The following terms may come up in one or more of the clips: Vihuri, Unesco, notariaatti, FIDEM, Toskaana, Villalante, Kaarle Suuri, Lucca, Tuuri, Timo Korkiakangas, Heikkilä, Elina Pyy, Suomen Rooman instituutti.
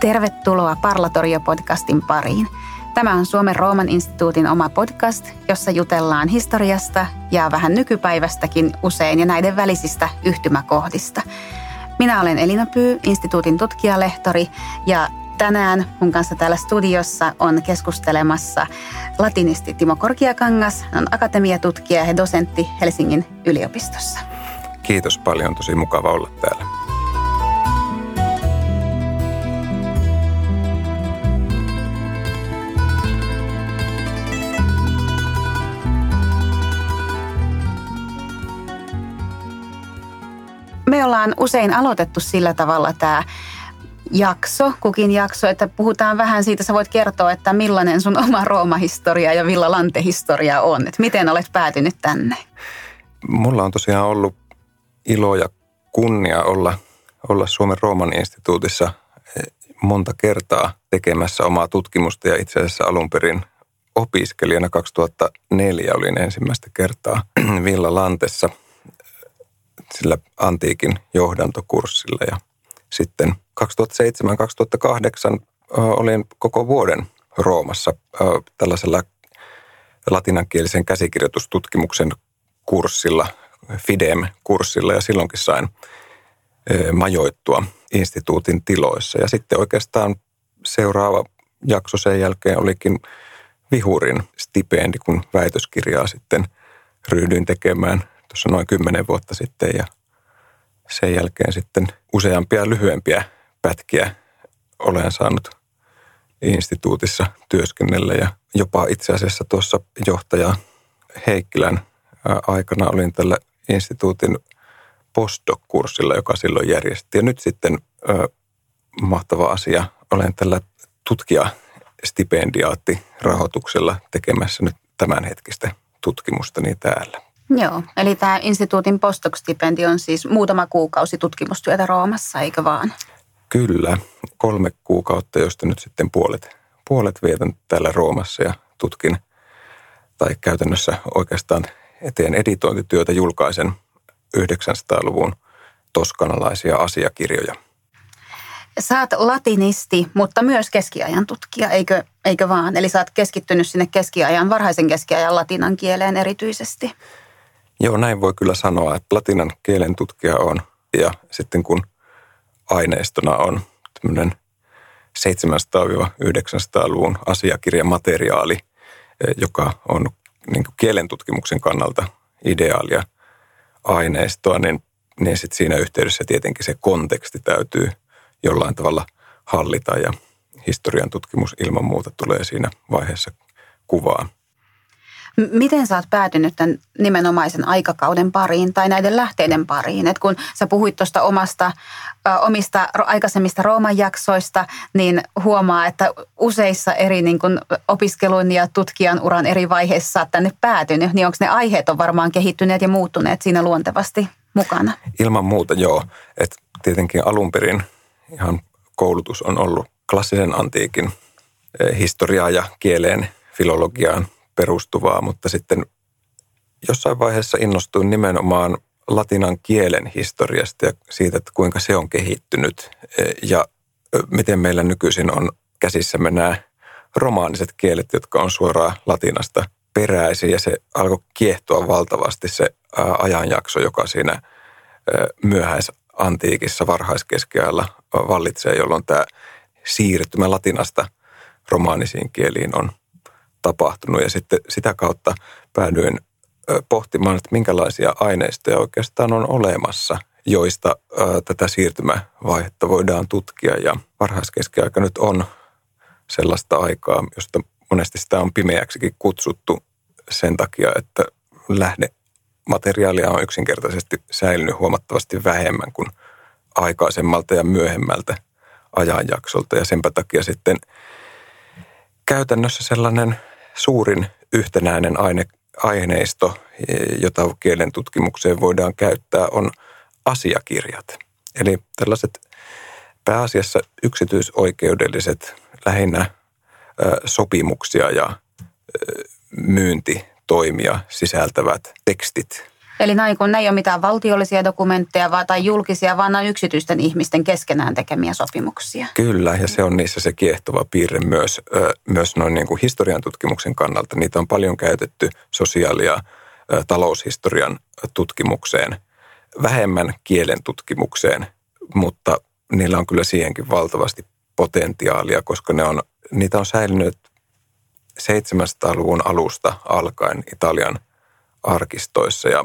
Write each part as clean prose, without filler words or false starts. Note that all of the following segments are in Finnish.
Tervetuloa Parlatorio-podcastin pariin. Tämä on Suomen Rooman instituutin oma podcast, jossa jutellaan historiasta ja vähän nykypäivästäkin usein ja näiden välisistä yhtymäkohdista. Minä olen Elina Pyy, instituutin tutkijalehtori, ja tänään mun kanssa täällä studiossa on keskustelemassa latinisti Timo Korkiakangas. Hän on akatemiatutkija ja dosentti Helsingin yliopistossa. Kiitos paljon, tosi mukava olla täällä. Me ollaan usein aloitettu sillä tavalla tämä jakso, kukin jakso, että puhutaan vähän siitä, sä voit kertoa, että millainen sun oma Rooma-historia ja Villalante-historia on, että miten olet päätynyt tänne? Mulla on tosiaan ollut ilo ja kunnia olla Suomen Rooman instituutissa monta kertaa tekemässä omaa tutkimusta ja itse asiassa alun perin opiskelijana 2004 olin ensimmäistä kertaa Villalantessa sillä antiikin johdantokurssilla ja sitten 2007-2008 olin koko vuoden Roomassa tällaisella latinankielisen käsikirjoitustutkimuksen kurssilla, FIDEM-kurssilla, ja silloinkin sain majoittua instituutin tiloissa. Ja sitten oikeastaan seuraava jakso sen jälkeen olikin vihurin stipendi, kun väitöskirjaa sitten ryhdyin tekemään tuossa noin 10 vuotta sitten, ja sen jälkeen sitten useampia lyhyempiä pätkiä olen saanut instituutissa työskennellä, ja jopa itse asiassa tuossa johtaja Heikkilän aikana olin tällä instituutin postdoc-kurssilla, joka silloin järjestettiin. Ja nyt sitten mahtava asia, olen tällä tutkijastipendiaattirahoituksella tekemässä nyt tämänhetkistä tutkimustani täällä. Joo, eli tämä instituutin postdoc-stipendi on siis muutama kuukausi tutkimustyötä Roomassa, eikö vaan? Kyllä, 3 kuukautta, josta nyt sitten puolet vietän täällä Roomassa ja tutkin, tai käytännössä oikeastaan teen editointityötä, julkaisen 900-luvun toskanalaisia asiakirjoja. Sä oot latinisti, mutta myös keskiajan tutkija, eikö vaan? Eli sä oot keskittynyt sinne keskiajan, varhaisen keskiajan latinan kieleen erityisesti. Joo, näin voi kyllä sanoa, että latinan kielen tutkija on, ja sitten kun aineistona on tämmöinen 700-900-luvun asiakirjamateriaali, joka on niin kuin kielen tutkimuksen kannalta ideaalia aineistoa, niin sitten siinä yhteydessä tietenkin se konteksti täytyy jollain tavalla hallita, ja historian tutkimus ilman muuta tulee siinä vaiheessa kuvaan. Miten sä oot päätynyt tämän nimenomaisen aikakauden pariin tai näiden lähteiden pariin? Et kun sä puhuit tuosta omista aikaisemmista Rooman jaksoista, niin huomaa, että useissa eri niin kun opiskelun ja tutkijan uran eri vaiheissa sä oot tänne päätynyt, niin onko ne aiheet on varmaan kehittyneet ja muuttuneet siinä luontevasti mukana? Ilman muuta, joo. Et tietenkin alun perin ihan koulutus on ollut klassisen antiikin historiaa ja kieleen, filologiaan perustuvaa, mutta sitten jossain vaiheessa innostuin nimenomaan latinan kielen historiasta ja siitä, että kuinka se on kehittynyt ja miten meillä nykyisin on käsissämme nämä romaaniset kielet, jotka on suoraan latinasta peräisin, ja se alkoi kiehtoa valtavasti se ajanjakso, joka siinä myöhäisantiikissa varhaiskeskiajalla vallitsee, jolloin tämä siirtymä latinasta romaanisiin kieliin on tapahtunut, ja sitten sitä kautta päädyin pohtimaan, että minkälaisia aineistoja oikeastaan on olemassa, joista tätä siirtymävaihetta voidaan tutkia, ja varhaiskeskiaika nyt on sellaista aikaa, josta monesti sitä on pimeäksikin kutsuttu sen takia, että lähdemateriaalia on yksinkertaisesti säilynyt huomattavasti vähemmän kuin aikaisemmalta ja myöhemmältä ajanjaksolta, ja senpä takia sitten käytännössä sellainen suurin yhtenäinen aineisto, jota kielen tutkimukseen voidaan käyttää, on asiakirjat. Eli tällaiset pääasiassa yksityisoikeudelliset, lähinnä sopimuksia ja myyntitoimia sisältävät tekstit. Eli ne ei ole mitään valtiollisia dokumentteja tai julkisia, vaan ne on yksityisten ihmisten keskenään tekemiä sopimuksia. Kyllä, ja se on niissä se kiehtova piirre myös noin niin kuin historian tutkimuksen kannalta. Niitä on paljon käytetty sosiaali- ja taloushistorian tutkimukseen, vähemmän kielen tutkimukseen, mutta niillä on kyllä siihenkin valtavasti potentiaalia, koska niitä on säilynyt 700-luvun alusta alkaen Italian arkistoissa, ja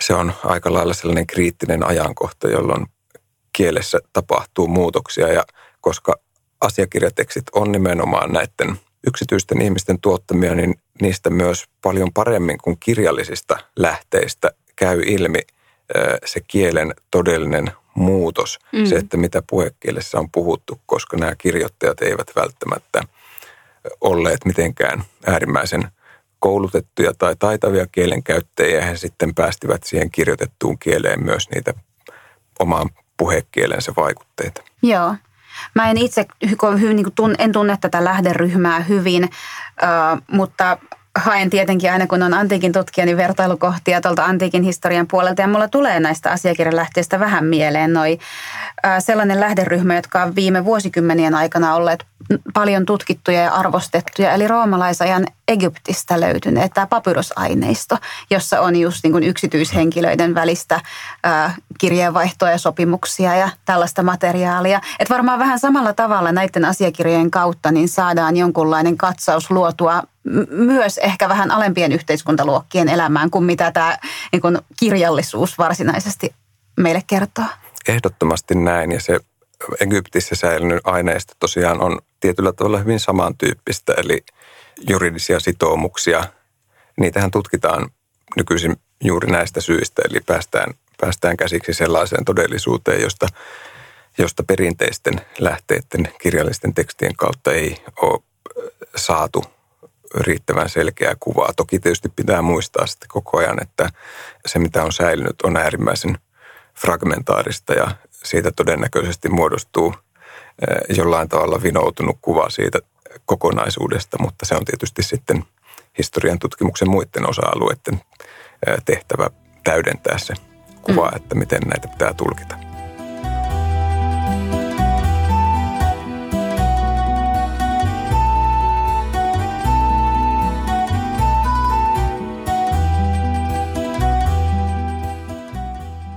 se on aika lailla sellainen kriittinen ajankohta, jolloin kielessä tapahtuu muutoksia, ja koska asiakirjatekstit on nimenomaan näiden yksityisten ihmisten tuottamia, niin niistä myös paljon paremmin kuin kirjallisista lähteistä käy ilmi se kielen todellinen muutos, se, että mitä puhekielessä on puhuttu, koska nämä kirjoittajat eivät välttämättä olleet mitenkään äärimmäisen koulutettuja tai taitavia kielenkäyttäjiä, he sitten päästivät siihen kirjoitettuun kieleen myös niitä omaan puhekielensä vaikutteita. Joo. Mä en itse tunne tätä lähderyhmää hyvin, mutta haen tietenkin aina, kun on antiikin tutkija, niin vertailukohtia tuolta antiikin historian puolelta. Ja mulla tulee näistä asiakirjalähteistä vähän mieleen sellainen lähderyhmä, jotka on viime vuosikymmenien aikana olleet paljon tutkittuja ja arvostettuja. Eli roomalaisajan Egyptistä löytyneet tämä papyrusaineisto, jossa on just niin kuin yksityishenkilöiden välistä kirjeenvaihtoa ja sopimuksia ja tällaista materiaalia. Että varmaan vähän samalla tavalla näiden asiakirjojen kautta niin saadaan jonkunlainen katsaus luotua myös ehkä vähän alempien yhteiskuntaluokkien elämään kuin mitä tämä niin kuin kirjallisuus varsinaisesti meille kertoo. Ehdottomasti näin, ja se Egyptissä säilynyt aineisto tosiaan on tietyllä tavalla hyvin samantyyppistä, eli juridisia sitoumuksia, niitähän tutkitaan nykyisin juuri näistä syistä, eli päästään käsiksi sellaiseen todellisuuteen, josta perinteisten lähteiden kirjallisten tekstien kautta ei ole saatu riittävän selkeää kuvaa. Toki tietysti pitää muistaa sitten koko ajan, että se mitä on säilynyt on äärimmäisen fragmentaarista ja siitä todennäköisesti muodostuu jollain tavalla vinoutunut kuva siitä kokonaisuudesta, mutta se on tietysti sitten historian tutkimuksen muiden osa-alueiden tehtävä täydentää se kuva, että miten näitä pitää tulkita.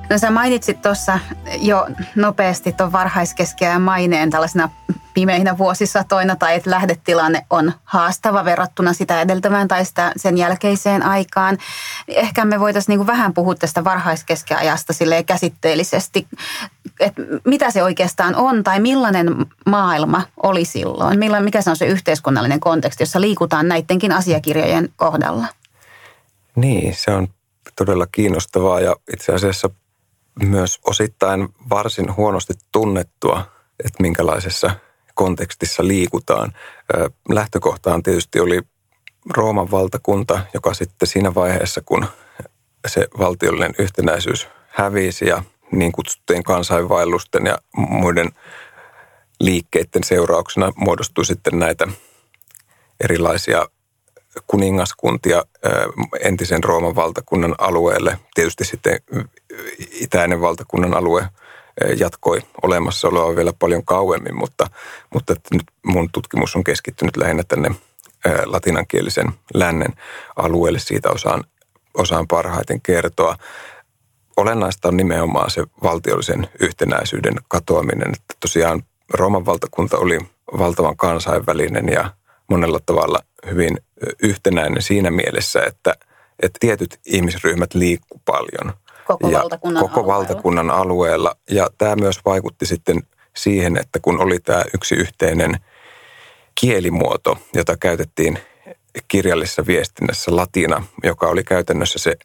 No sä mainitsit tuossa jo nopeasti tuon varhaiskeskiajan maineen tällaisena pimeinä vuosisatoina, tai että lähdetilanne on haastava verrattuna sitä edeltävään tai sitä sen jälkeiseen aikaan. Ehkä me voitaisiin niin kuin vähän puhua tästä varhaiskeskiajasta silleen käsitteellisesti, että mitä se oikeastaan on tai millainen maailma oli silloin, mikä se on se yhteiskunnallinen konteksti, jossa liikutaan näidenkin asiakirjojen kohdalla. Niin, se on todella kiinnostavaa ja itse asiassa myös osittain varsin huonosti tunnettua, että minkälaisessa kontekstissa liikutaan. Lähtökohtaan tietysti oli Rooman valtakunta, joka sitten siinä vaiheessa, kun se valtiollinen yhtenäisyys hävisi ja niin kutsuttujen kansainvaellusten ja muiden liikkeiden seurauksena muodostui sitten näitä erilaisia kuningaskuntia entisen Rooman valtakunnan alueelle. Tietysti sitten itäinen valtakunnan alue jatkoi olemassaoloa vielä paljon kauemmin, mutta nyt mun tutkimus on keskittynyt lähinnä tänne latinankielisen lännen alueelle. Siitä osaan parhaiten kertoa. Olennaista on nimenomaan se valtiollisen yhtenäisyyden katoaminen. Että tosiaan Rooman valtakunta oli valtavan kansainvälinen ja monella tavalla hyvin yhtenäinen siinä mielessä, että tietyt ihmisryhmät liikkuu paljon. Koko valtakunnan alueella. Ja tämä myös vaikutti sitten siihen, että kun oli tämä yksi yhteinen kielimuoto, jota käytettiin kirjallisessa viestinnässä latina, joka oli käytännössä se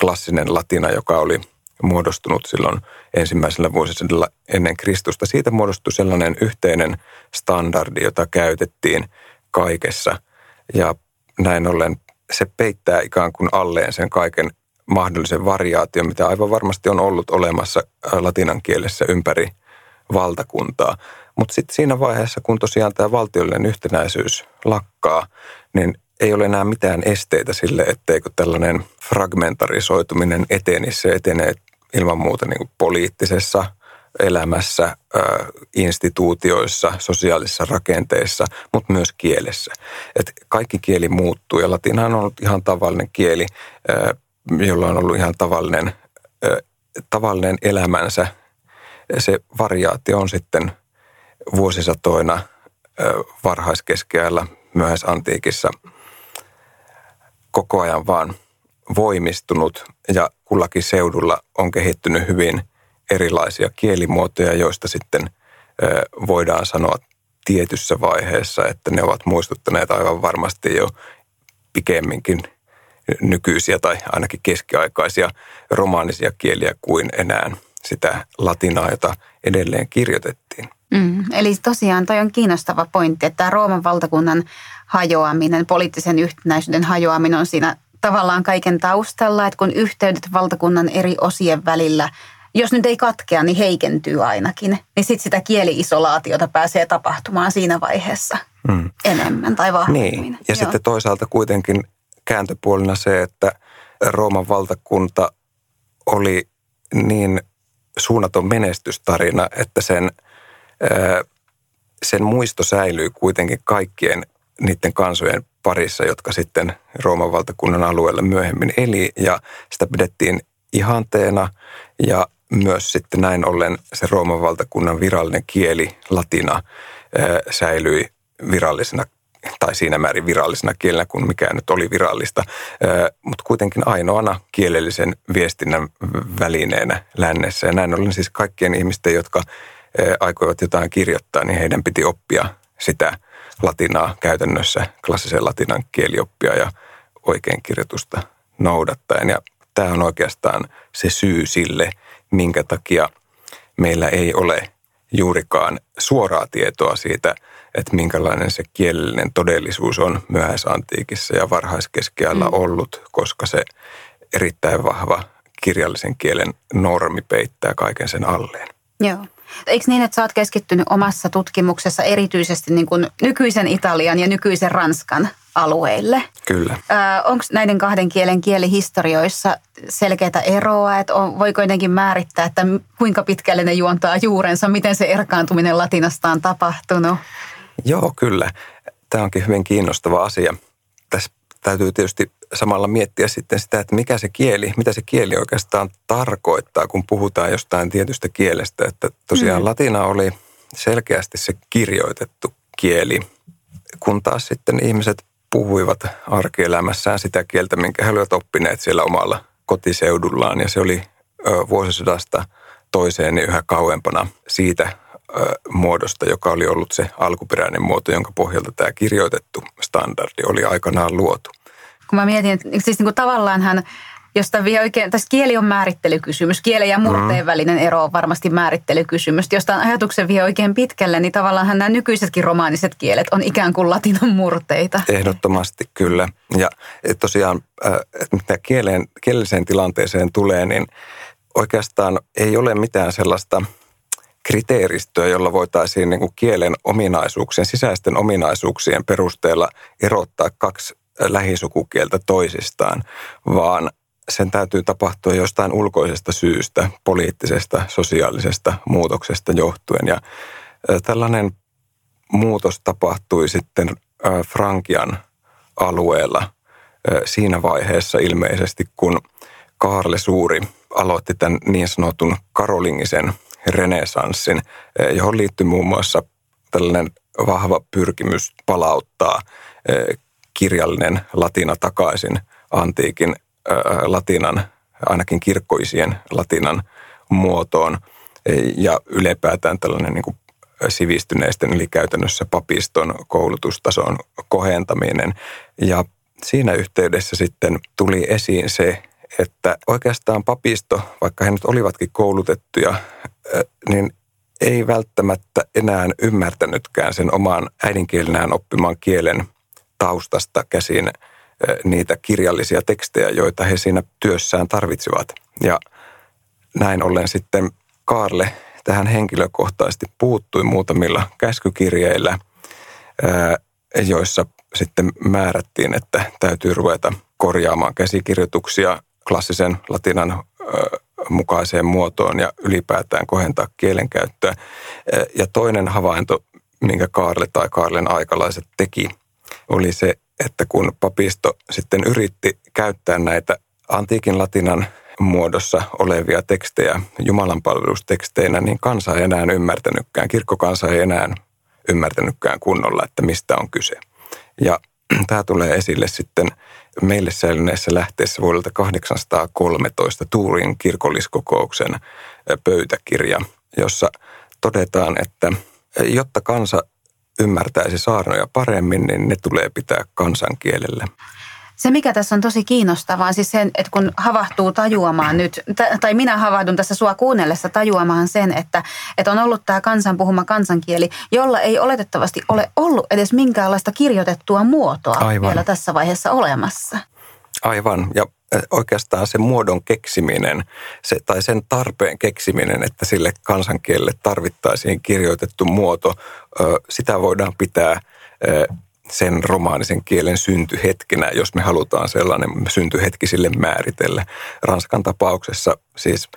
klassinen latina, joka oli muodostunut silloin ensimmäisellä vuosisadalla ennen Kristusta. Siitä muodostui sellainen yhteinen standardi, jota käytettiin kaikessa. Ja näin ollen se peittää ikään kuin alleen sen kaiken mahdollisen variaation, mitä aivan varmasti on ollut olemassa latinan kielessä ympäri valtakuntaa. Mutta sitten siinä vaiheessa, kun tosiaan tämä valtiollinen yhtenäisyys lakkaa, niin ei ole enää mitään esteitä sille, etteikö tällainen fragmentarisoituminen etenisi. Se etenee ilman muuta niin kuin poliittisessa elämässä, instituutioissa, sosiaalisissa rakenteissa, mutta myös kielessä. Et kaikki kieli muuttuu ja latinhan on ollut ihan tavallinen kieli, jolla on ollut ihan tavallinen elämänsä. Se variaatio on sitten vuosisatoina varhaiskeskiajalla, myöhäisantiikissa koko ajan vaan voimistunut ja kullakin seudulla on kehittynyt hyvin erilaisia kielimuotoja, joista sitten voidaan sanoa tietyssä vaiheessa, että ne ovat muistuttaneet aivan varmasti jo pikemminkin nykyisiä tai ainakin keskiaikaisia romaanisia kieliä kuin enää sitä latinaa, jota edelleen kirjoitettiin. Eli tosiaan toi on kiinnostava pointti, että tämä Rooman valtakunnan hajoaminen, poliittisen yhtenäisyyden hajoaminen on siinä tavallaan kaiken taustalla, että kun yhteydet valtakunnan eri osien välillä, jos nyt ei katkea, niin heikentyy ainakin, niin sitten sitä kieli-isolaatiota pääsee tapahtumaan siinä vaiheessa enemmän tai vahvemmin. Niin. Ja sitten toisaalta kuitenkin kääntöpuolena se, että Rooman valtakunta oli niin suunnaton menestystarina, että sen muisto säilyy kuitenkin kaikkien niiden kansojen parissa, jotka sitten Rooman valtakunnan alueella myöhemmin eli, ja sitä pidettiin ihanteena, ja myös sitten näin ollen se Rooman valtakunnan virallinen kieli, latina, säilyi virallisena, tai siinä määrin virallisena kielenä, kun mikään nyt oli virallista, mutta kuitenkin ainoana kielellisen viestinnän välineenä lännessä. Ja näin ollen siis kaikkien ihmisten, jotka aikoivat jotain kirjoittaa, niin heidän piti oppia sitä latinaa käytännössä, klassisen latinan kielioppia ja oikein kirjoitusta noudattaen. Ja tämä on oikeastaan se syy sille, minkä takia meillä ei ole juurikaan suoraa tietoa siitä, että minkälainen se kielellinen todellisuus on myöhäisantiikissa ja varhaiskeskiajalla ollut, koska se erittäin vahva kirjallisen kielen normi peittää kaiken sen alleen. Joo. Eikö niin, että sä oot keskittynyt omassa tutkimuksessa erityisesti niin kuin nykyisen Italian ja nykyisen Ranskan alueille? Kyllä. Onko näiden kahden kielen kielihistorioissa selkeää eroa? Että voiko jotenkin määrittää, että kuinka pitkälle ne juontaa juurensa? Miten se erkaantuminen latinasta on tapahtunut? Joo, kyllä. Tämä onkin hyvin kiinnostava asia. Tässä täytyy tietysti samalla miettiä sitten sitä, että mitä se kieli oikeastaan tarkoittaa, kun puhutaan jostain tietystä kielestä. Että tosiaan latina oli selkeästi se kirjoitettu kieli, kun taas sitten ihmiset puhuivat arkielämässään sitä kieltä, minkä he olivat oppineet siellä omalla kotiseudullaan. Ja se oli vuosisodasta toiseen niin yhä kauempana siitä muodosta, joka oli ollut se alkuperäinen muoto, jonka pohjalta tämä kirjoitettu standardi oli aikanaan luotu. Kun mä mietin, että siis niin kuin tavallaanhan, tässä kieli on määrittelykysymys, kielen ja murteen välinen ero on varmasti määrittelykysymys. Jos tämän ajatuksen vie oikein pitkälle, niin tavallaanhan nämä nykyisetkin romaaniset kielet on ikään kuin latinan murteita. Ehdottomasti kyllä. Ja tosiaan, mitä kielelliseen tilanteeseen tulee, niin oikeastaan ei ole mitään sellaista kriteeristöä, jolla voitaisiin niin kuin kielen ominaisuuksien, sisäisten ominaisuuksien perusteella erottaa kaksi lähisukukieltä toisistaan, vaan sen täytyy tapahtua jostain ulkoisesta syystä, poliittisesta, sosiaalisesta muutoksesta johtuen. Ja tällainen muutos tapahtui sitten Frankian alueella siinä vaiheessa ilmeisesti, kun Kaarle Suuri aloitti tämän niin sanotun karolingisen renesanssin, johon liittyy muun muassa tällainen vahva pyrkimys palauttaa kirjallinen latina takaisin antiikin latinan, ainakin kirkkoisien latinan muotoon ja ylipäätään tällainen niin kuin sivistyneisten eli käytännössä papiston koulutustason kohentaminen. Ja siinä yhteydessä sitten tuli esiin se, että oikeastaan papisto, vaikka he nyt olivatkin koulutettuja, niin ei välttämättä enää ymmärtänytkään sen oman äidinkielenään oppiman kielen taustasta käsin niitä kirjallisia tekstejä, joita he siinä työssään tarvitsivat. Ja näin ollen sitten Kaarle tähän henkilökohtaisesti puuttui muutamilla käskykirjeillä, joissa sitten määrättiin, että täytyy ruveta korjaamaan käsikirjoituksia klassisen latinan mukaiseen muotoon ja ylipäätään kohentaa kielenkäyttöä. Ja toinen havainto, minkä Kaarle tai Kaarlen aikalaiset teki, oli se, että kun papisto sitten yritti käyttää näitä antiikin latinan muodossa olevia tekstejä jumalanpalvelusteksteinä, niin kansa ei enää ymmärtänytkään, kirkkokansa ei enää ymmärtänytkään kunnolla, että mistä on kyse. Ja tämä tulee esille sitten meille säilyneessä lähteessä vuodelta 813 Tuurin kirkolliskokouksen pöytäkirja, jossa todetaan, että jotta kansa ymmärtäisi saarnoja paremmin, niin ne tulee pitää kansankielellä. Se, mikä tässä on tosi kiinnostavaa, on siis sen, että kun havahtuu tajuamaan nyt, tai minä havahdun tässä sua kuunnellessa tajuamaan sen, että on ollut tämä kansan puhuma kansankieli, jolla ei oletettavasti ole ollut edes minkäänlaista kirjoitettua muotoa vielä tässä vaiheessa olemassa. Aivan, ja oikeastaan se muodon keksiminen, tai sen tarpeen keksiminen, että sille kansankielelle tarvittaisiin kirjoitettu muoto, sitä voidaan pitää sen romaanisen kielen syntyhetkenä, jos me halutaan sellainen syntyhetki sille määritellä. Ranskan tapauksessa siis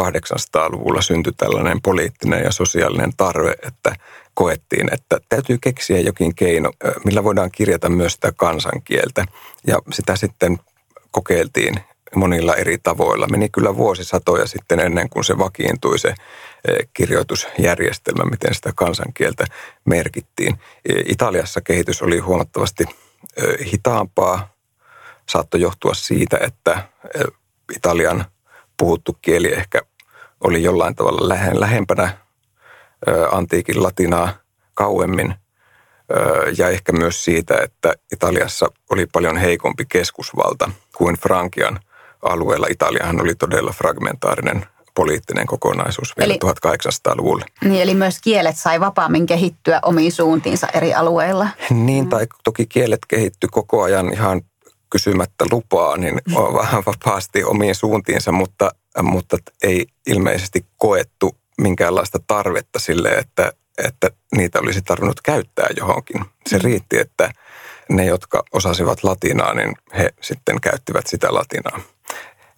800-luvulla syntyi tällainen poliittinen ja sosiaalinen tarve, että koettiin, että täytyy keksiä jokin keino, millä voidaan kirjata myös sitä kansankieltä. Ja sitä sitten kokeiltiin monilla eri tavoilla. Meni kyllä vuosisatoja sitten ennen kuin se vakiintui se kirjoitusjärjestelmä, miten sitä kansankieltä merkittiin. Italiassa kehitys oli huomattavasti hitaampaa. Saattoi johtua siitä, että Italian puhuttu kieli ehkä oli jollain tavalla lähempänä antiikin latinaa kauemmin. Ja ehkä myös siitä, että Italiassa oli paljon heikompi keskusvalta kuin Frankian alueella. Italiahan oli todella fragmentaarinen poliittinen kokonaisuus vielä 1800-luvulla. Niin, eli myös kielet sai vapaammin kehittyä omiin suuntiinsa eri alueilla. Niin, tai toki kielet kehittyi koko ajan ihan kysymättä lupaa, niin vähän vapaasti omiin suuntiinsa, mutta ei ilmeisesti koettu minkäänlaista tarvetta sille, että niitä olisi tarvinnut käyttää johonkin. Se riitti, että ne, jotka osasivat latinaa, niin he sitten käyttivät sitä latinaa.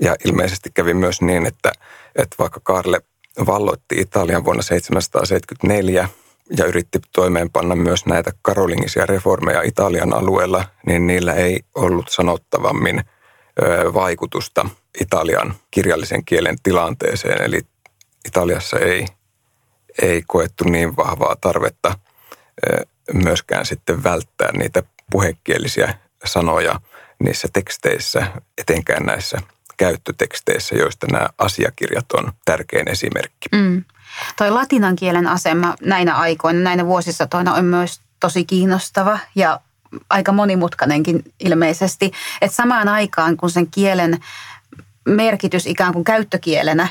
Ja ilmeisesti kävi myös niin, että vaikka Kaarle valloitti Italian vuonna 774 ja yritti toimeenpanna myös näitä karolingisia reformeja Italian alueella, niin niillä ei ollut sanottavammin vaikutusta Italian kirjallisen kielen tilanteeseen. Eli Italiassa ei koettu niin vahvaa tarvetta myöskään sitten välttää niitä puhekielisiä sanoja niissä teksteissä, etenkään näissä käyttöteksteissä, joista nämä asiakirjat on tärkein esimerkki. Toi latinan kielen asema näinä aikoina, näinä vuosisatoina on myös tosi kiinnostava ja aika monimutkainenkin ilmeisesti. Että samaan aikaan, kun sen kielen merkitys ikään kuin käyttökielenä,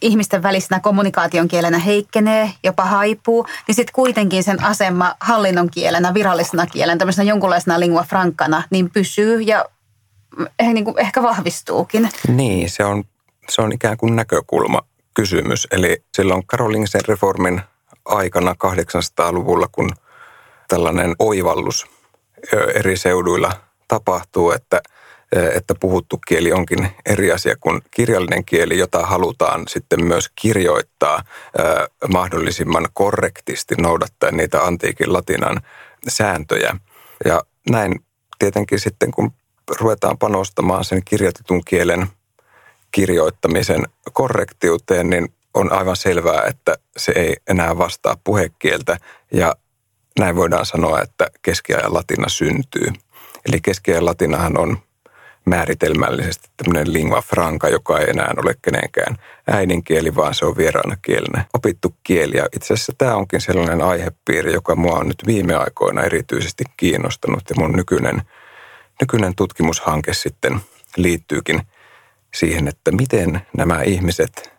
ihmisten välisenä kommunikaation kielenä heikkenee, jopa haipuu, niin sitten kuitenkin sen asema hallinnon kielenä, virallisena kielenä, tämmöisenä jonkunlaisena lingua francana, niin pysyy ja ehkä vahvistuukin. Niin, se on ikään kuin näkökulmakysymys. Eli silloin karolingisen reformin aikana 800-luvulla, kun tällainen oivallus eri seuduilla tapahtuu, että puhuttu kieli onkin eri asia kuin kirjallinen kieli, jota halutaan sitten myös kirjoittaa mahdollisimman korrektisti noudattaen niitä antiikin latinan sääntöjä. Ja näin tietenkin sitten, kun ruvetaan panostamaan sen kirjoitetun kielen kirjoittamisen korrektiuteen, niin on aivan selvää, että se ei enää vastaa puhekieltä. Ja näin voidaan sanoa, että keskiajan latina syntyy. Eli keskiajan latinahan on määritelmällisesti tämmöinen lingua franca, joka ei enää ole kenenkään äidinkieli, vaan se on vieraana kielenä opittu kieli. Ja itse asiassa tämä onkin sellainen aihepiiri, joka mua on nyt viime aikoina erityisesti kiinnostanut. Ja mun nykyinen tutkimushanke sitten liittyykin siihen, että miten nämä ihmiset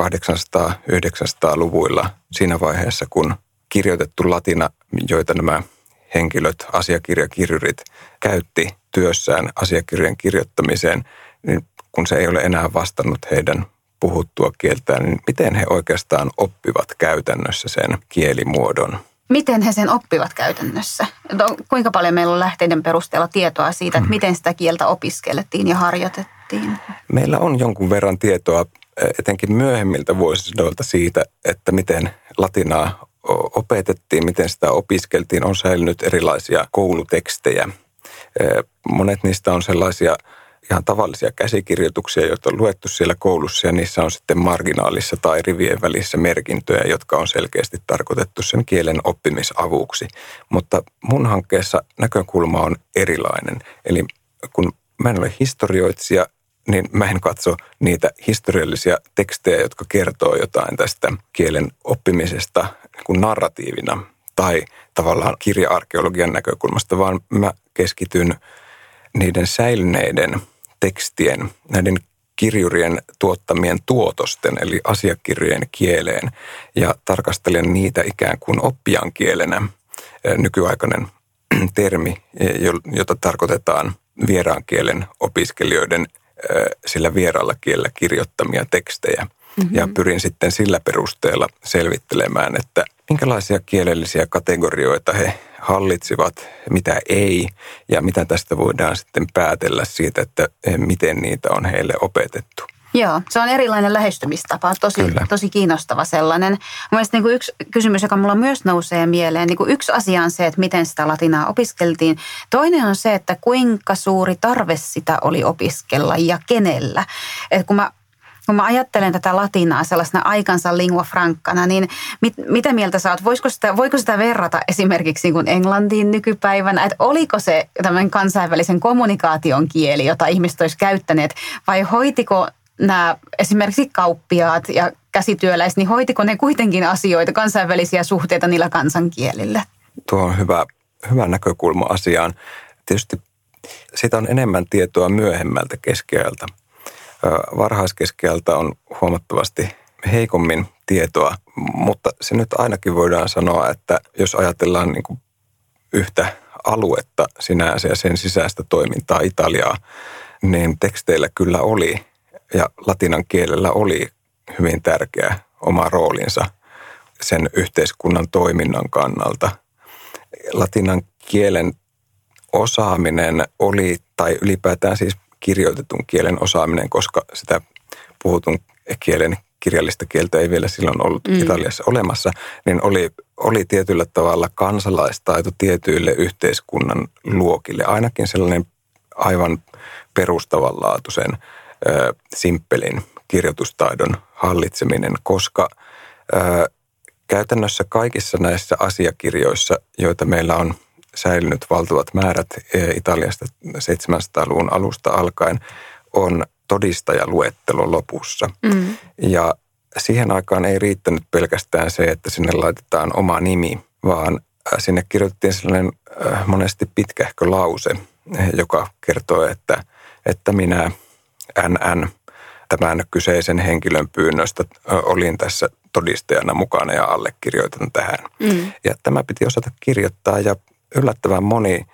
800-900-luvuilla siinä vaiheessa, kun kirjoitettu latina, joita nämä henkilöt, asiakirjakirjurit käytti työssään asiakirjan kirjoittamiseen, niin kun se ei ole enää vastannut heidän puhuttua kieltään, niin miten he oikeastaan oppivat käytännössä sen kielimuodon. miten he sen oppivat käytännössä? Kuinka paljon meillä on lähteiden perusteella tietoa siitä, että miten sitä kieltä opiskelettiin ja harjoitettiin? Meillä on jonkun verran tietoa etenkin myöhemmiltä vuosisadoilta siitä, että miten latinaa opetettiin, miten sitä opiskeltiin. On säilynyt erilaisia koulutekstejä. Monet niistä on sellaisia ihan tavallisia käsikirjoituksia, joita on luettu siellä koulussa, ja niissä on sitten marginaalissa tai rivien välissä merkintöjä, jotka on selkeästi tarkoitettu sen kielen oppimisavuksi. Mutta mun hankkeessa näkökulma on erilainen. Eli kun mä en ole historioitsija, niin mä en katso niitä historiallisia tekstejä, jotka kertoo jotain tästä kielen oppimisesta kuin narratiivina tai tavallaan kirja-arkeologian näkökulmasta, vaan mä keskityn niiden säilyneiden tekstien, näiden kirjurien tuottamien tuotosten, eli asiakirjojen kieleen, ja tarkastelen niitä ikään kuin oppijan kielenä, nykyaikainen termi, jota tarkoitetaan vieraan kielen opiskelijoiden sillä vieraalla kielellä kirjoittamia tekstejä. Mm-hmm. Ja pyrin sitten sillä perusteella selvittelemään, että minkälaisia kielellisiä kategorioita he hallitsivat, mitä ei, ja mitä tästä voidaan sitten päätellä siitä, että miten niitä on heille opetettu. Joo, se on erilainen lähestymistapa, tosi kiinnostava sellainen. Mielestäni niin yksi kysymys, joka mulla myös nousee mieleen, niin yksi asia on se, että miten sitä latinaa opiskeltiin. Toinen on se, että kuinka suuri tarve sitä oli opiskella ja kenellä. Et kun mä ajattelen tätä latinaa sellaisena aikansa lingua frankkana, niin mitä mieltä sä oot? Voiko sitä verrata esimerkiksi niin kuin englantiin nykypäivänä? Että oliko se tämän kansainvälisen kommunikaation kieli, jota ihmiset olisi käyttäneet, vai hoitiko nämä esimerkiksi kauppiaat ja käsityöläiset, niin hoitiko ne kuitenkin asioita, kansainvälisiä suhteita niillä kansankielillä? Tuo on hyvä näkökulma asiaan. Tietysti siitä on enemmän tietoa myöhemmältä keskiajalta. Varhaiskeskiajalta on huomattavasti heikommin tietoa, mutta se nyt ainakin voidaan sanoa, että jos ajatellaan niin kuin yhtä aluetta sinänsä ja sen sisäistä toimintaa Italiaa, niin teksteillä kyllä oli ja latinan kielellä oli hyvin tärkeä oma roolinsa sen yhteiskunnan toiminnan kannalta. Latinan kielen osaaminen oli, tai ylipäätään siis kirjoitetun kielen osaaminen, koska sitä puhutun kielen kirjallista kieltä ei vielä silloin ollut Italiassa olemassa, niin oli tietyllä tavalla kansalaistaito tietyille yhteiskunnan luokille. Ainakin sellainen aivan perustavanlaatuisen simppelin kirjoitustaidon hallitseminen, koska käytännössä kaikissa näissä asiakirjoissa, joita meillä on säilynyt valtavat määrät Italiasta 700-luvun alusta alkaen, on todistajaluettelo lopussa. Mm. Ja siihen aikaan ei riittänyt pelkästään se, että sinne laitetaan oma nimi, vaan sinne kirjoitettiin sellainen monesti pitkähkö lause, joka kertoo, että minä NN tämän kyseisen henkilön pyynnöstä olin tässä todistajana mukana ja allekirjoitan tähän. Mm. Ja tämä piti osata kirjoittaa, ja yllättävän moni,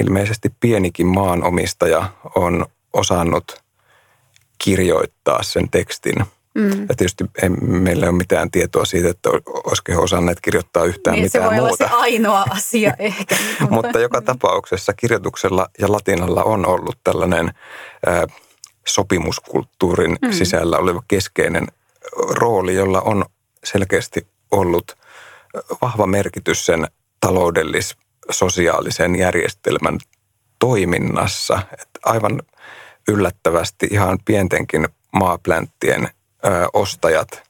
ilmeisesti pienikin maanomistaja, on osannut kirjoittaa sen tekstin. Mm. Ja tietysti meillä ei ole mitään tietoa siitä, että olisiko he osanneet kirjoittaa yhtään niin, mitään muuta. Niin, se voi muuta. Olla se ainoa asia ehkä. Mutta joka tapauksessa kirjoituksella ja latinalla on ollut tällainen sopimuskulttuurin sisällä oleva keskeinen rooli, jolla on selkeästi ollut vahva merkitys sen sosiaalisen järjestelmän toiminnassa. Että aivan yllättävästi ihan pientenkin maaplänttien ostajat,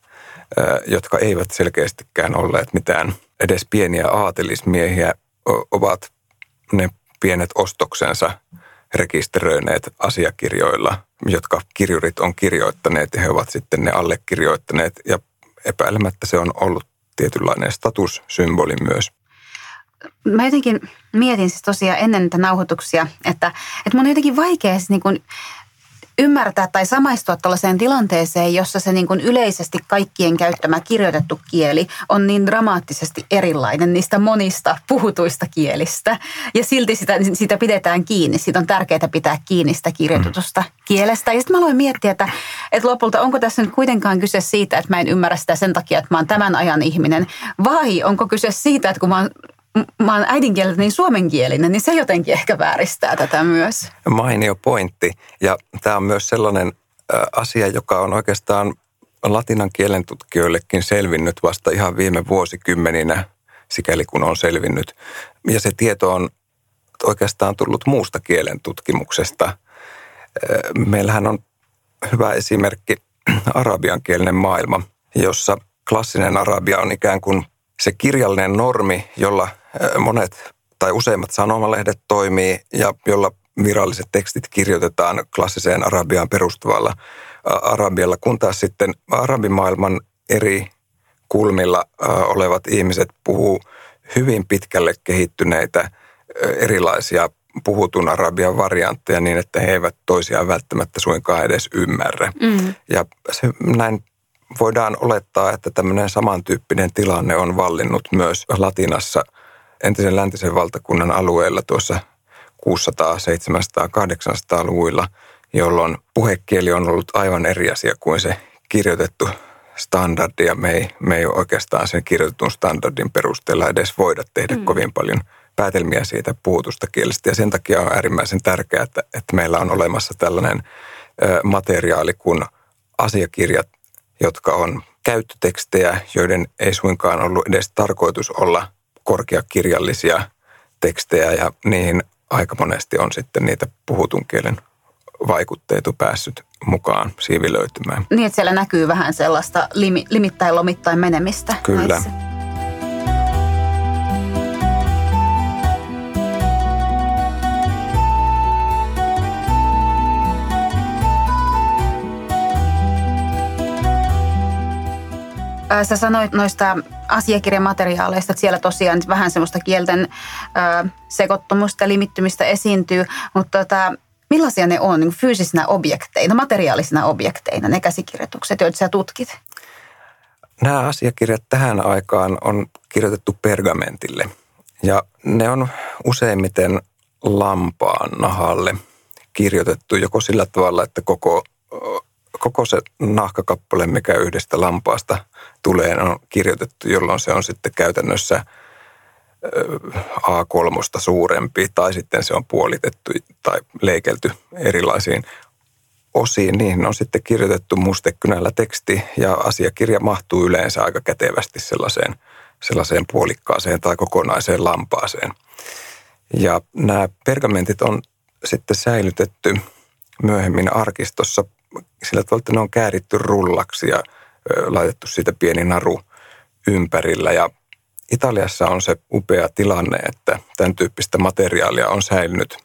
jotka eivät selkeästikään olleet mitään edes pieniä aatelismiehiä, ovat ne pienet ostoksensa rekisteröineet asiakirjoilla, jotka kirjurit on kirjoittaneet, ja he ovat sitten ne allekirjoittaneet, ja epäilemättä se on ollut tietynlainen statussymboli myös. Mä jotenkin mietin siis tosiaan ennen näitä nauhoituksia, että mun on jotenkin vaikea niin kun ymmärtää tai samaistua tällaiseen tilanteeseen, jossa se niin kuin yleisesti kaikkien käyttämä kirjoitettu kieli on niin dramaattisesti erilainen niistä monista puhutuista kielistä. Ja silti sitä pidetään kiinni. Siitä on tärkeää pitää kiinni sitä kirjoitetusta kielestä. Ja sitten mä aloin miettiä, että lopulta onko tässä nyt kuitenkaan kyse siitä, että mä en ymmärrä sitä sen takia, että mä oon tämän ajan ihminen. Vai onko kyse siitä, että kun mä oon äidinkieltä niin suomenkielinen, niin se jotenkin ehkä vääristää tätä myös. Mainio pointti. Ja tämä on myös sellainen asia, joka on oikeastaan latinan kielen tutkijoillekin selvinnyt vasta ihan viime vuosikymmeninä, sikäli kun on selvinnyt. Ja se tieto on oikeastaan tullut muusta kielen tutkimuksesta. Meillähän on hyvä esimerkki arabiankielinen maailma, jossa klassinen arabia on ikään kuin se kirjallinen normi, jolla monet tai useimmat sanomalehdet toimii ja jolla viralliset tekstit kirjoitetaan klassiseen arabiaan perustuvalla arabialla, kun taas sitten arabimaailman eri kulmilla olevat ihmiset puhuu hyvin pitkälle kehittyneitä erilaisia puhutun arabian variantteja niin, että he eivät toisiaan välttämättä suinkaan edes ymmärrä. Mm. Ja se, näin voidaan olettaa, että tämmöinen samantyyppinen tilanne on vallinnut myös Latinassa entisen läntisen valtakunnan alueella tuossa 600-, 700-, 800-luvuilla, jolloin puhekieli on ollut aivan eri asia kuin se kirjoitettu standardi, ja me ei oikeastaan sen kirjoitetun standardin perusteella edes voida tehdä kovin paljon päätelmiä siitä puhutusta kielestä, ja sen takia on äärimmäisen tärkeää, että meillä on olemassa tällainen materiaali kuin asiakirjat, jotka on käyttötekstejä, joiden ei suinkaan ollut edes tarkoitus olla korkeakirjallisia tekstejä, ja niihin aika monesti on sitten niitä puhutun kielen vaikutteita päässyt mukaan siivilöitymään. Niin, että siellä näkyy vähän sellaista limittäin lomittain menemistä. Kyllä. Näissä. Sä sanoit noista asiakirjamateriaaleista, että siellä tosiaan vähän semmoista kielten sekoittumusta ja limittymistä esiintyy, mutta millaisia ne on niin fyysisinä objekteina, materiaalisina objekteina, ne käsikirjoitukset, joita sä tutkit? Nämä asiakirjat tähän aikaan on kirjoitettu pergamentille ja ne on useimmiten lampaan nahalle kirjoitettu joko sillä tavalla, että koko se nahkakappale, mikä yhdestä lampaasta tulee, on kirjoitettu, jolloin se on sitten käytännössä A3:sta suurempi, tai sitten se on puolitettu tai leikelty erilaisiin osiin. Niihin on sitten kirjoitettu mustekynällä teksti, ja asiakirja mahtuu yleensä aika kätevästi sellaiseen puolikkaaseen tai kokonaiseen lampaaseen. Ja nämä pergamentit on sitten säilytetty myöhemmin arkistossa sillä tavalla, että ne on kääritty rullaksi ja laitettu siitä pieni naru ympärillä. Ja Italiassa on se upea tilanne, että tämän tyyppistä materiaalia on säilynyt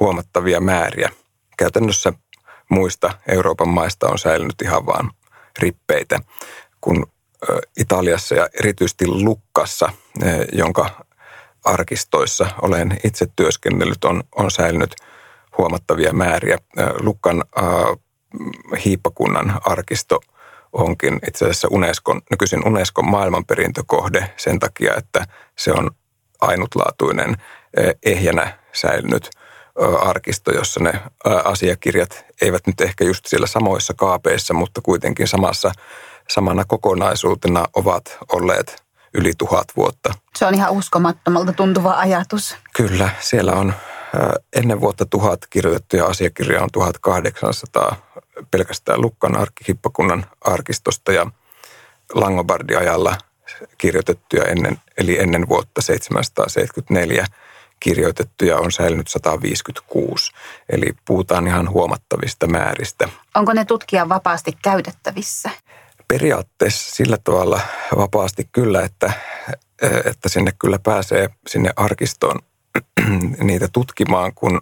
huomattavia määriä. Käytännössä muista Euroopan maista on säilynyt ihan vaan rippeitä, kun Italiassa ja erityisesti Luccassa, jonka arkistoissa olen itse työskennellyt, on säilynyt huomattavia määriä. Luccan hiippakunnan arkisto onkin itse asiassa nykyisin Unescon maailmanperintökohde sen takia, että se on ainutlaatuinen ehjänä säilynyt arkisto, jossa ne asiakirjat eivät nyt ehkä just siellä samoissa kaapeissa, mutta kuitenkin samana kokonaisuutena ovat olleet yli 1000 vuotta. Se on ihan uskomattomalta tuntuva ajatus. Kyllä, siellä on ennen vuotta 1000 kirjoitettuja asiakirjoja on 1800 pelkästään Luccan hiippakunnan arkistosta ja Langobardi-ajalla kirjoitettuja ennen vuotta 774 kirjoitettuja on säilynyt 156. Eli puhutaan ihan huomattavista määristä. Onko ne tutkijan vapaasti käytettävissä? Periaatteessa sillä tavalla vapaasti kyllä, että sinne kyllä pääsee sinne arkistoon niitä tutkimaan, kun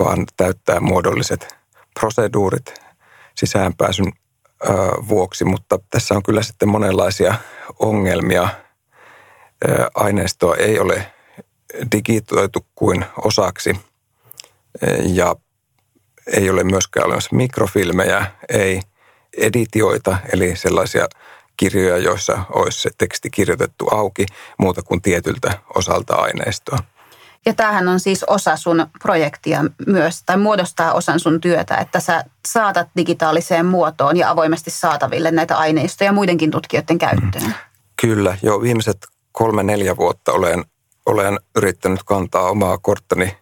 vaan täyttää muodolliset proseduurit sisäänpääsyn vuoksi, mutta tässä on kyllä sitten monenlaisia ongelmia. Aineistoa ei ole digitoitu kuin osaksi ja ei ole myöskään olemassa mikrofilmejä, ei editioita, eli sellaisia kirjoja, joissa olisi se teksti kirjoitettu auki muuta kuin tietyltä osalta aineistoa. Ja tämähän on siis osa sun projektia myös, tai muodostaa osan sun työtä, että sä saatat digitaaliseen muotoon ja avoimesti saataville näitä aineistoja muidenkin tutkijoiden käyttöön. Kyllä, jo viimeiset 3-4 vuotta olen yrittänyt kantaa omaa korttani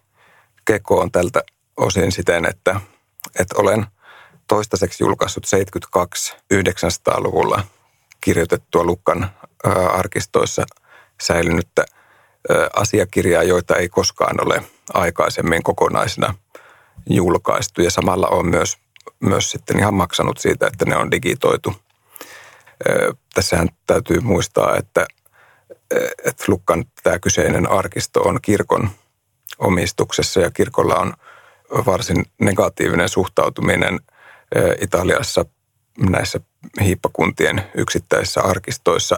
kekoon tältä osin siten, että olen toistaiseksi julkaissut 72 900-luvulla kirjoitettua Luccan arkistoissa säilynyttä asiakirjaa, joita ei koskaan ole aikaisemmin kokonaisena julkaistu. Ja samalla olen myös sitten ihan maksanut siitä, että ne on digitoitu. Tässähän täytyy muistaa, että Luccan tämä kyseinen arkisto on kirkon omistuksessa ja kirkolla on varsin negatiivinen suhtautuminen Italiassa näissä hiippakuntien yksittäisissä arkistoissa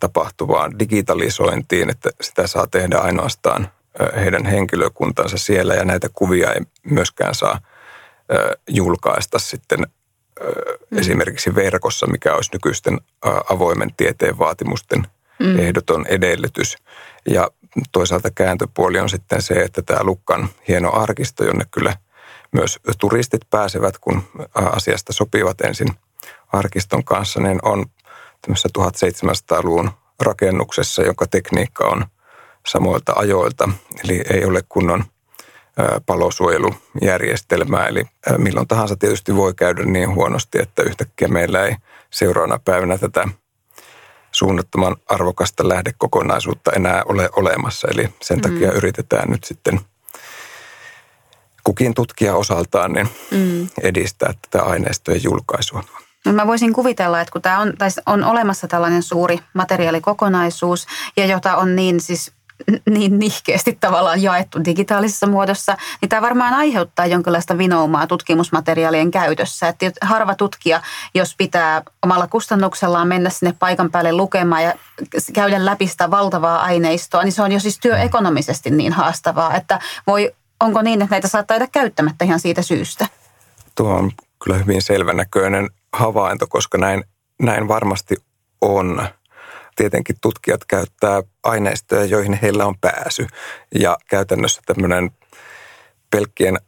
tapahtuvaan digitalisointiin, että sitä saa tehdä ainoastaan heidän henkilökuntansa siellä ja näitä kuvia ei myöskään saa julkaista sitten esimerkiksi verkossa, mikä olisi nykyisten avoimen tieteen vaatimusten ehdoton edellytys. Ja toisaalta kääntöpuoli on sitten se, että tämä Luccan hieno arkisto, jonne kyllä myös turistit pääsevät, kun asiasta sopivat ensin arkiston kanssa, niin on tämmöisessä 1700-luvun rakennuksessa, jonka tekniikka on samoilta ajoilta. Eli ei ole kunnon palosuojelujärjestelmää. Eli milloin tahansa tietysti voi käydä niin huonosti, että yhtäkkiä meillä ei seuraavana päivänä tätä suunnattoman arvokasta lähdekokonaisuutta enää ole olemassa. Eli sen takia yritetään nyt sitten kukin tutkija osaltaan niin edistää tätä aineistojen julkaisua. Mä voisin kuvitella, että kun tämä on olemassa tällainen suuri materiaalikokonaisuus, ja jota on niin nihkeästi tavallaan jaettu digitaalisessa muodossa, niin tämä varmaan aiheuttaa jonkinlaista vinoumaa tutkimusmateriaalien käytössä. Että harva tutkija, jos pitää omalla kustannuksellaan mennä sinne paikan päälle lukemaan ja käydä läpi sitä valtavaa aineistoa, niin se on jo siis työekonomisesti niin haastavaa, että onko niin, että näitä saattaa jäädä käyttämättä ihan siitä syystä? Tuo on kyllä hyvin selvänäköinen havainto, koska näin varmasti on. Tietenkin tutkijat käyttää aineistoja, joihin heillä on pääsy. Ja käytännössä tämmöinen pelkkien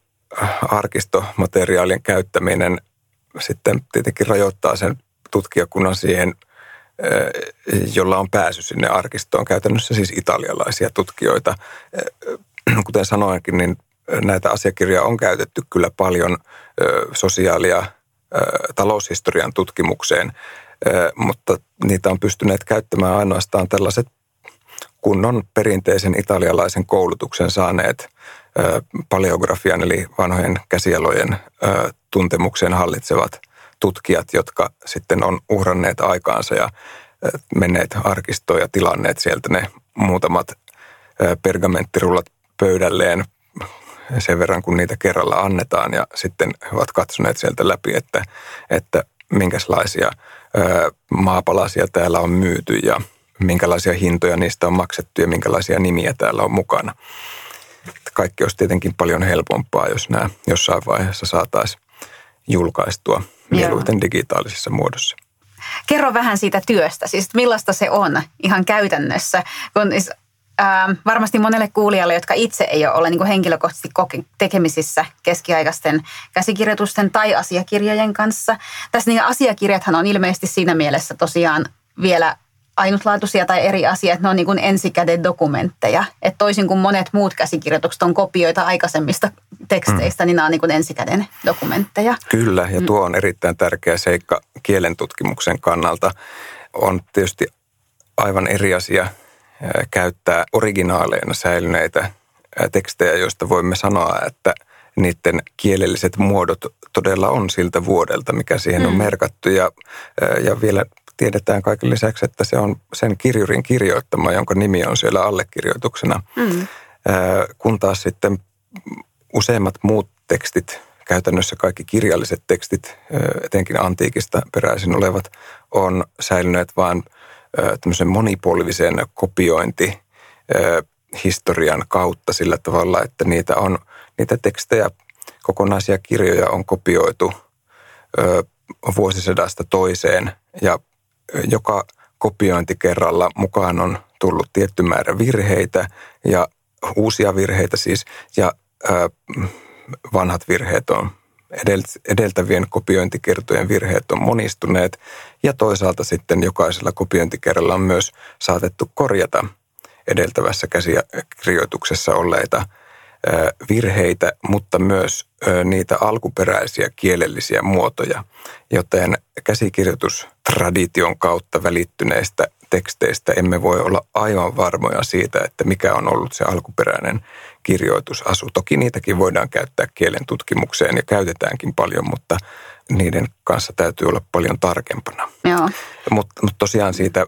arkistomateriaalien käyttäminen sitten tietenkin rajoittaa sen tutkijakunnan siihen, jolla on pääsy sinne arkistoon. Käytännössä siis italialaisia tutkijoita. Kuten sanoinkin, niin näitä asiakirjoja on käytetty kyllä paljon sosiaalia taloushistorian tutkimukseen, mutta niitä on pystyneet käyttämään ainoastaan tällaiset kunnon perinteisen italialaisen koulutuksen saaneet paleografian eli vanhojen käsialojen tuntemukseen hallitsevat tutkijat, jotka sitten on uhranneet aikaansa ja menneet arkistoon ja tilanneet sieltä ne muutamat pergamenttirullat pöydälleen sen verran, kun niitä kerralla annetaan, ja sitten he ovat katsoneet sieltä läpi, että minkälaisia maapalasia täällä on myyty ja minkälaisia hintoja niistä on maksettu ja minkälaisia nimiä täällä on mukana. Kaikki olisi tietenkin paljon helpompaa, jos nämä jossain vaiheessa saataisiin julkaistua mieluiten digitaalisessa muodossa. Kerro vähän siitä työstä, siis millaista se on ihan käytännössä, kun varmasti monelle kuulijalle, jotka itse ei ole niin henkilökohtaisesti tekemisissä keskiaikaisten käsikirjoitusten tai asiakirjojen kanssa. Tässä niin asiakirjathan on ilmeisesti siinä mielessä tosiaan vielä ainutlaatuisia tai eri asia, että ne on niin ensikäden dokumentteja. Että toisin kuin monet muut käsikirjoitukset on kopioita aikaisemmista teksteistä, niin nämä on niin ensikäden dokumentteja. Kyllä, ja tuo on erittäin tärkeä seikka kielentutkimuksen kannalta. On tietysti aivan eri asia käyttää originaaleina säilyneitä tekstejä, joista voimme sanoa, että niiden kielelliset muodot todella on siltä vuodelta, mikä siihen on merkattu. Ja vielä tiedetään kaiken lisäksi, että se on sen kirjurin kirjoittama, jonka nimi on siellä allekirjoituksena. Kun taas sitten useimmat muut tekstit, käytännössä kaikki kirjalliset tekstit, etenkin antiikista peräisin olevat, on säilyneet vain tämmöisen monipolvisen kopiointihistorian kautta sillä tavalla, että niitä tekstejä kokonaisia kirjoja on kopioitu vuosisadasta toiseen ja joka kopiointi kerralla mukaan on tullut tietty määrä virheitä ja uusia virheitä siis ja vanhat virheet on edeltävien kopiointikertojen virheet on monistuneet ja toisaalta sitten jokaisella kopiointikerralla on myös saatettu korjata edeltävässä käsikirjoituksessa olleita virheitä, mutta myös niitä alkuperäisiä kielellisiä muotoja, joten käsikirjoitustradition kautta välittyneistä teksteistä emme voi olla aivan varmoja siitä, että mikä on ollut se alkuperäinen kirjoitusasu. Toki niitäkin voidaan käyttää kielen tutkimukseen ja käytetäänkin paljon, mutta niiden kanssa täytyy olla paljon tarkempana. Mutta tosiaan siitä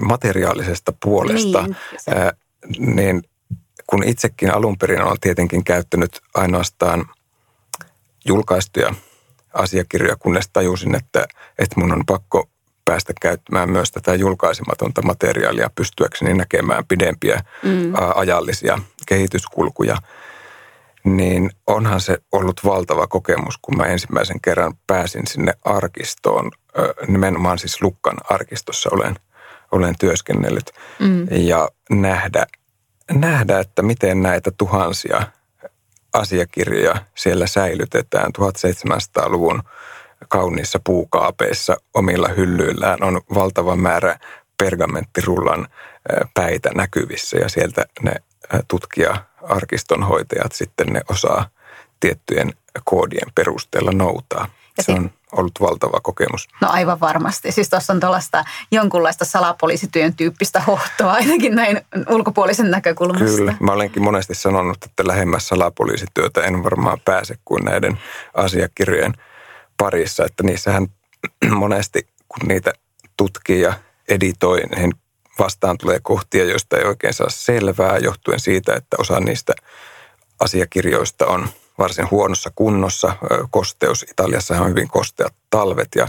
materiaalisesta puolesta, niin kun itsekin alun perin olen tietenkin käyttänyt ainoastaan julkaistuja asiakirjoja, kunnes tajusin, että mun on pakko päästä käyttämään myös tätä julkaisematonta materiaalia pystyäkseni näkemään pidempiä ajallisia kehityskulkuja, niin onhan se ollut valtava kokemus, kun mä ensimmäisen kerran pääsin sinne arkistoon, nimenomaan siis Luccan arkistossa olen työskennellyt, ja nähdä, että miten näitä tuhansia asiakirjoja siellä säilytetään 1700-luvun kauniissa puukaapeissa omilla hyllyillään on valtava määrä pergamenttirullan päitä näkyvissä ja sieltä ne tutkija-arkistonhoitajat sitten ne osaa tiettyjen koodien perusteella noutaa. Se on ollut valtava kokemus. No aivan varmasti. Siis tuossa on tuollaista jonkunlaista salapoliisityön tyyppistä hohtoa ainakin näin ulkopuolisen näkökulmasta. Kyllä. Mä olenkin monesti sanonut, että lähemmäs salapoliisityötä en varmaan pääse kuin näiden asiakirjojen parissa, että niissähän monesti, kun niitä tutkii ja editoi, niin vastaan tulee kohtia, joista ei oikein saa selvää, johtuen siitä, että osa niistä asiakirjoista on varsin huonossa kunnossa. Kosteus, Italiassa on hyvin kosteat talvet ja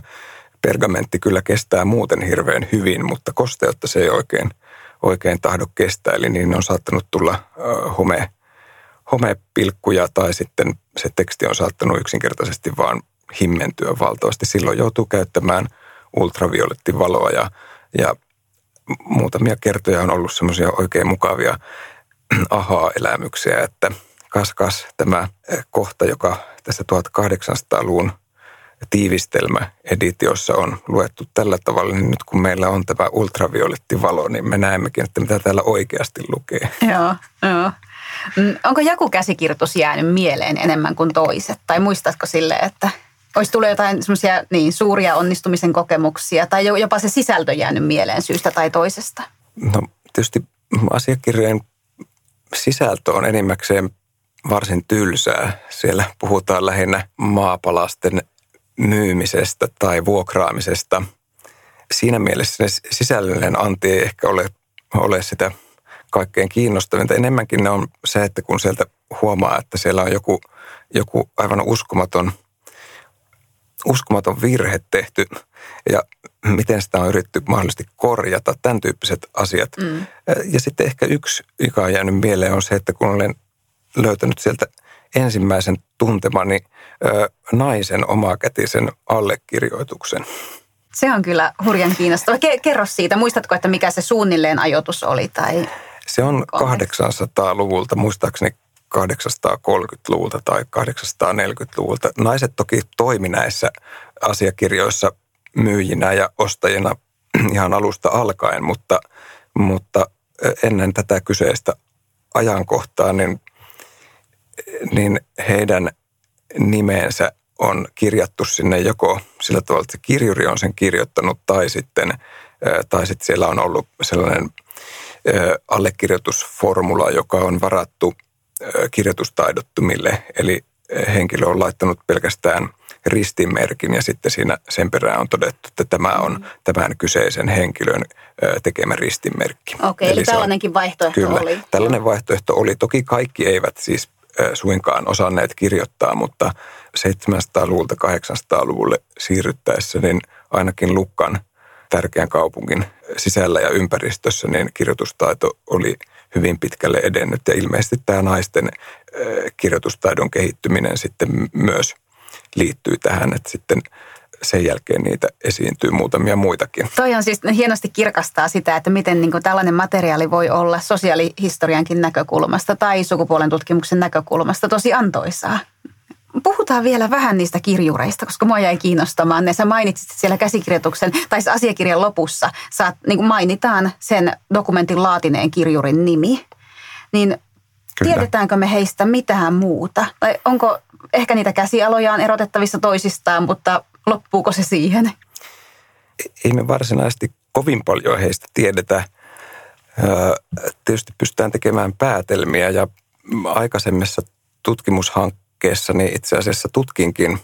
pergamentti kyllä kestää muuten hirveän hyvin, mutta kosteutta se ei oikein tahdo kestää, eli niin on saattanut tulla homepilkkuja tai sitten se teksti on saattanut yksinkertaisesti vaan himmentyä valtavasti. Silloin joutuu käyttämään ultraviolettivaloa ja muutamia kertoja on ollut semmoisia oikein mukavia aha-elämyksiä, että kas tämä kohta, joka tässä 1800-luvun tiivistelmäeditiossa on luettu tällä tavalla, niin nyt kun meillä on tämä ultraviolettivalo, niin me näemmekin, että mitä täällä oikeasti lukee. Joo. Onko joku käsikirjoitus jäänyt mieleen enemmän kuin toiset? Tai muistatko sille, että olisi tullut jotain semmoisia niin suuria onnistumisen kokemuksia tai jopa se sisältö jäänyt mieleen syystä tai toisesta? No tietysti asiakirjojen sisältö on enimmäkseen varsin tylsää. Siellä puhutaan lähinnä maapalasten myymisestä tai vuokraamisesta. Siinä mielessä sisällöllinen anti ei ehkä ole sitä kaikkein kiinnostavinta. Enemmänkin ne on se, että kun sieltä huomaa, että siellä on joku aivan uskomaton virhe tehty ja miten sitä on yritetty mahdollisesti korjata, tämän tyyppiset asiat. Ja sitten ehkä yksi, joka on jäänyt mieleen, on se, että kun olen löytänyt sieltä ensimmäisen tuntemani naisen omakätisen allekirjoituksen. Se on kyllä hurjan kiinnostava. Kerro siitä, muistatko, että mikä se suunnilleen ajoitus oli? Tai se on 800-luvulta, muistaakseni 830-luvulta tai 840-luvulta. Naiset toki toimi näissä asiakirjoissa myyjinä ja ostajina ihan alusta alkaen, mutta ennen tätä kyseistä ajankohtaa, niin heidän nimeensä on kirjattu sinne joko sillä tavalla, että se kirjuri on sen kirjoittanut, tai sitten siellä on ollut sellainen allekirjoitusformula, joka on varattu kirjoitustaidottomille, eli henkilö on laittanut pelkästään ristimerkin ja sitten siinä sen perään on todettu, että tämä on tämän kyseisen henkilön tekemä ristimerkki. Okei, eli tällainenkin vaihtoehto kyllä, oli. Tällainen vaihtoehto oli. Toki kaikki eivät siis suinkaan osanneet kirjoittaa, mutta 700-luvulta 800-luvulle siirryttäessä, niin ainakin Luccan tärkeän kaupungin sisällä ja ympäristössä, niin kirjoitustaito oli hyvin pitkälle edennyt ja ilmeisesti tämä naisten kirjoitustaidon kehittyminen sitten myös liittyy tähän, että sitten sen jälkeen niitä esiintyy muutamia muitakin. Toihan siis hienosti kirkastaa sitä, että miten niin kuin tällainen materiaali voi olla sosiaalihistoriankin näkökulmasta tai sukupuolen tutkimuksen näkökulmasta tosi antoisaa. Puhutaan vielä vähän niistä kirjureista, koska mua jäi kiinnostamaan ne. Sä mainitsit siellä käsikirjoituksen tai asiakirjan lopussa. Niin mainitaan sen dokumentin laatineen kirjurin nimi. Niin kyllä. Tiedetäänkö me heistä mitään muuta? Tai onko ehkä niitä käsialojaan erotettavissa toisistaan, mutta loppuuko se siihen? Ei me varsinaisesti kovin paljon heistä tiedetä. Tietysti pystytään tekemään päätelmiä ja aikaisemmissa tutkimushankkeissa niin itse asiassa tutkinkin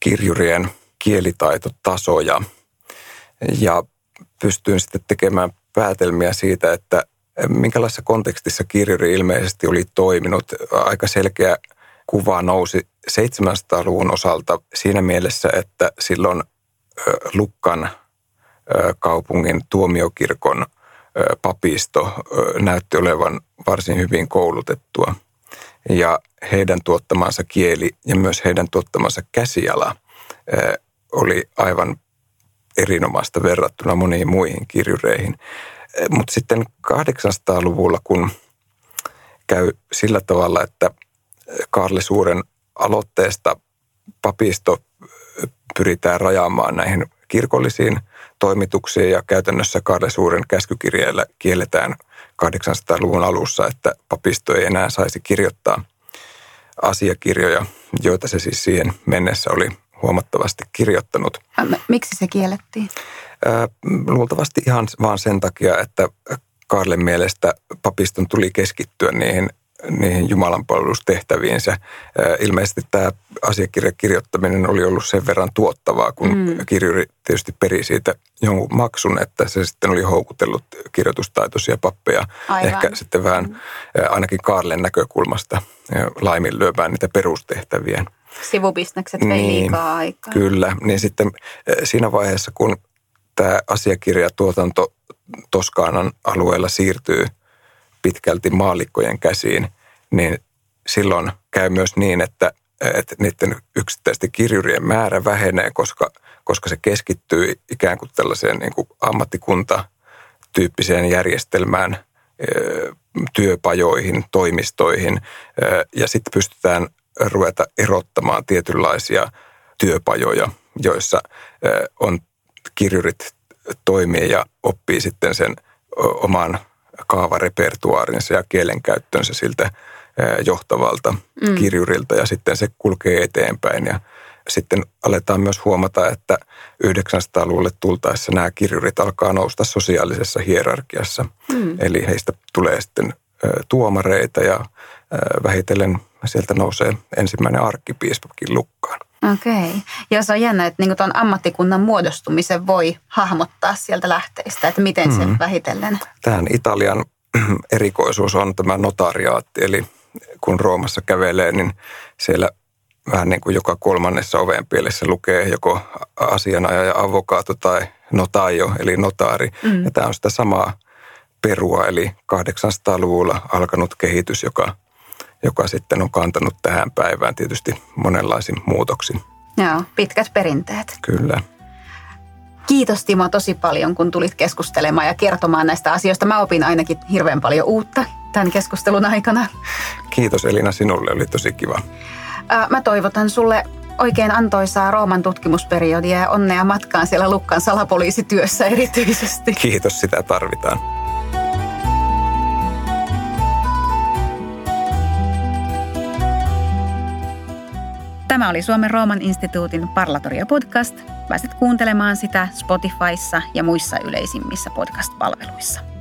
kirjurien kielitaitotasoja ja pystyin sitten tekemään päätelmiä siitä, että minkälaisessa kontekstissa kirjuri ilmeisesti oli toiminut. Aika selkeä kuva nousi 700-luvun osalta siinä mielessä, että silloin Luccan kaupungin tuomiokirkon papisto näytti olevan varsin hyvin koulutettua. Ja heidän tuottamansa kieli ja myös heidän tuottamansa käsiala oli aivan erinomaista verrattuna moniin muihin kirjureihin. Mutta sitten 800-luvulla, kun käy sillä tavalla, että Kaarle Suuren aloitteesta papisto pyritään rajaamaan näihin kirkollisiin toimituksiin ja käytännössä Kaarle Suuren käskykirjeellä kielletään 800-luvun alussa, että papisto ei enää saisi kirjoittaa asiakirjoja, joita se siis siihen mennessä oli huomattavasti kirjoittanut. Miksi se kiellettiin? Luultavasti ihan vaan sen takia, että Kaarlen mielestä papiston tuli keskittyä niihin jumalanpalvelustehtäviinsä. Ilmeisesti tämä asiakirjan kirjoittaminen oli ollut sen verran tuottavaa, kun kirjuri tietysti peri siitä jonkun maksun, että se sitten oli houkutellut kirjoitustaitoisia pappeja. Aivan. Ehkä sitten vähän ainakin Kaarlen näkökulmasta laiminlyömään niitä perustehtäviä. Sivubisnekset vei liikaa aikaa. Kyllä, niin sitten siinä vaiheessa, kun tämä asiakirjatuotanto Toskaanan alueella siirtyy pitkälti maallikkojen käsiin, niin silloin käy myös niin, että niiden yksittäisten kirjurien määrä vähenee, koska se keskittyy ikään kuin tällaiseen niin kuin ammattikuntatyyppiseen järjestelmään, työpajoihin, toimistoihin, ja sitten pystytään ruveta erottamaan tietynlaisia työpajoja, joissa on kirjurit toimii ja oppii sitten sen oman kaavarepertuaarinsa ja kielenkäyttönsä siltä johtavalta kirjurilta ja sitten se kulkee eteenpäin. Ja sitten aletaan myös huomata, että 900-luvulle tultaessa nämä kirjurit alkaa nousta sosiaalisessa hierarkiassa. Eli heistä tulee sitten tuomareita ja vähitellen sieltä nousee ensimmäinen arkkipiispakin Luckaan. Okei. Ja se on jännä, että niinku tuon ammattikunnan muodostumisen voi hahmottaa sieltä lähteistä, että miten se vähitellen. Tähän Italian erikoisuus on tämä notariaatti, eli kun Roomassa kävelee, niin siellä vähän niin kuin joka kolmannessa ovenpielessä lukee joko asianajaja, avokaato tai notaio, eli notaari. Ja tämä on sitä samaa perua, eli 800-luvulla alkanut kehitys, joka sitten on kantanut tähän päivään tietysti monenlaisiin muutoksiin. Joo, pitkät perinteet. Kyllä. Kiitos Timo tosi paljon, kun tulit keskustelemaan ja kertomaan näistä asioista. Mä opin ainakin hirveän paljon uutta tämän keskustelun aikana. Kiitos Elina, sinulle oli tosi kiva. Mä toivotan sulle oikein antoisaa Rooman tutkimusperiodia ja onnea matkaan siellä Luccan salapoliisityössä erityisesti. Kiitos, sitä tarvitaan. Tämä oli Suomen Rooman instituutin Parlatoria-podcast. Pääset kuuntelemaan sitä Spotifyssa ja muissa yleisimmissä podcast-palveluissa.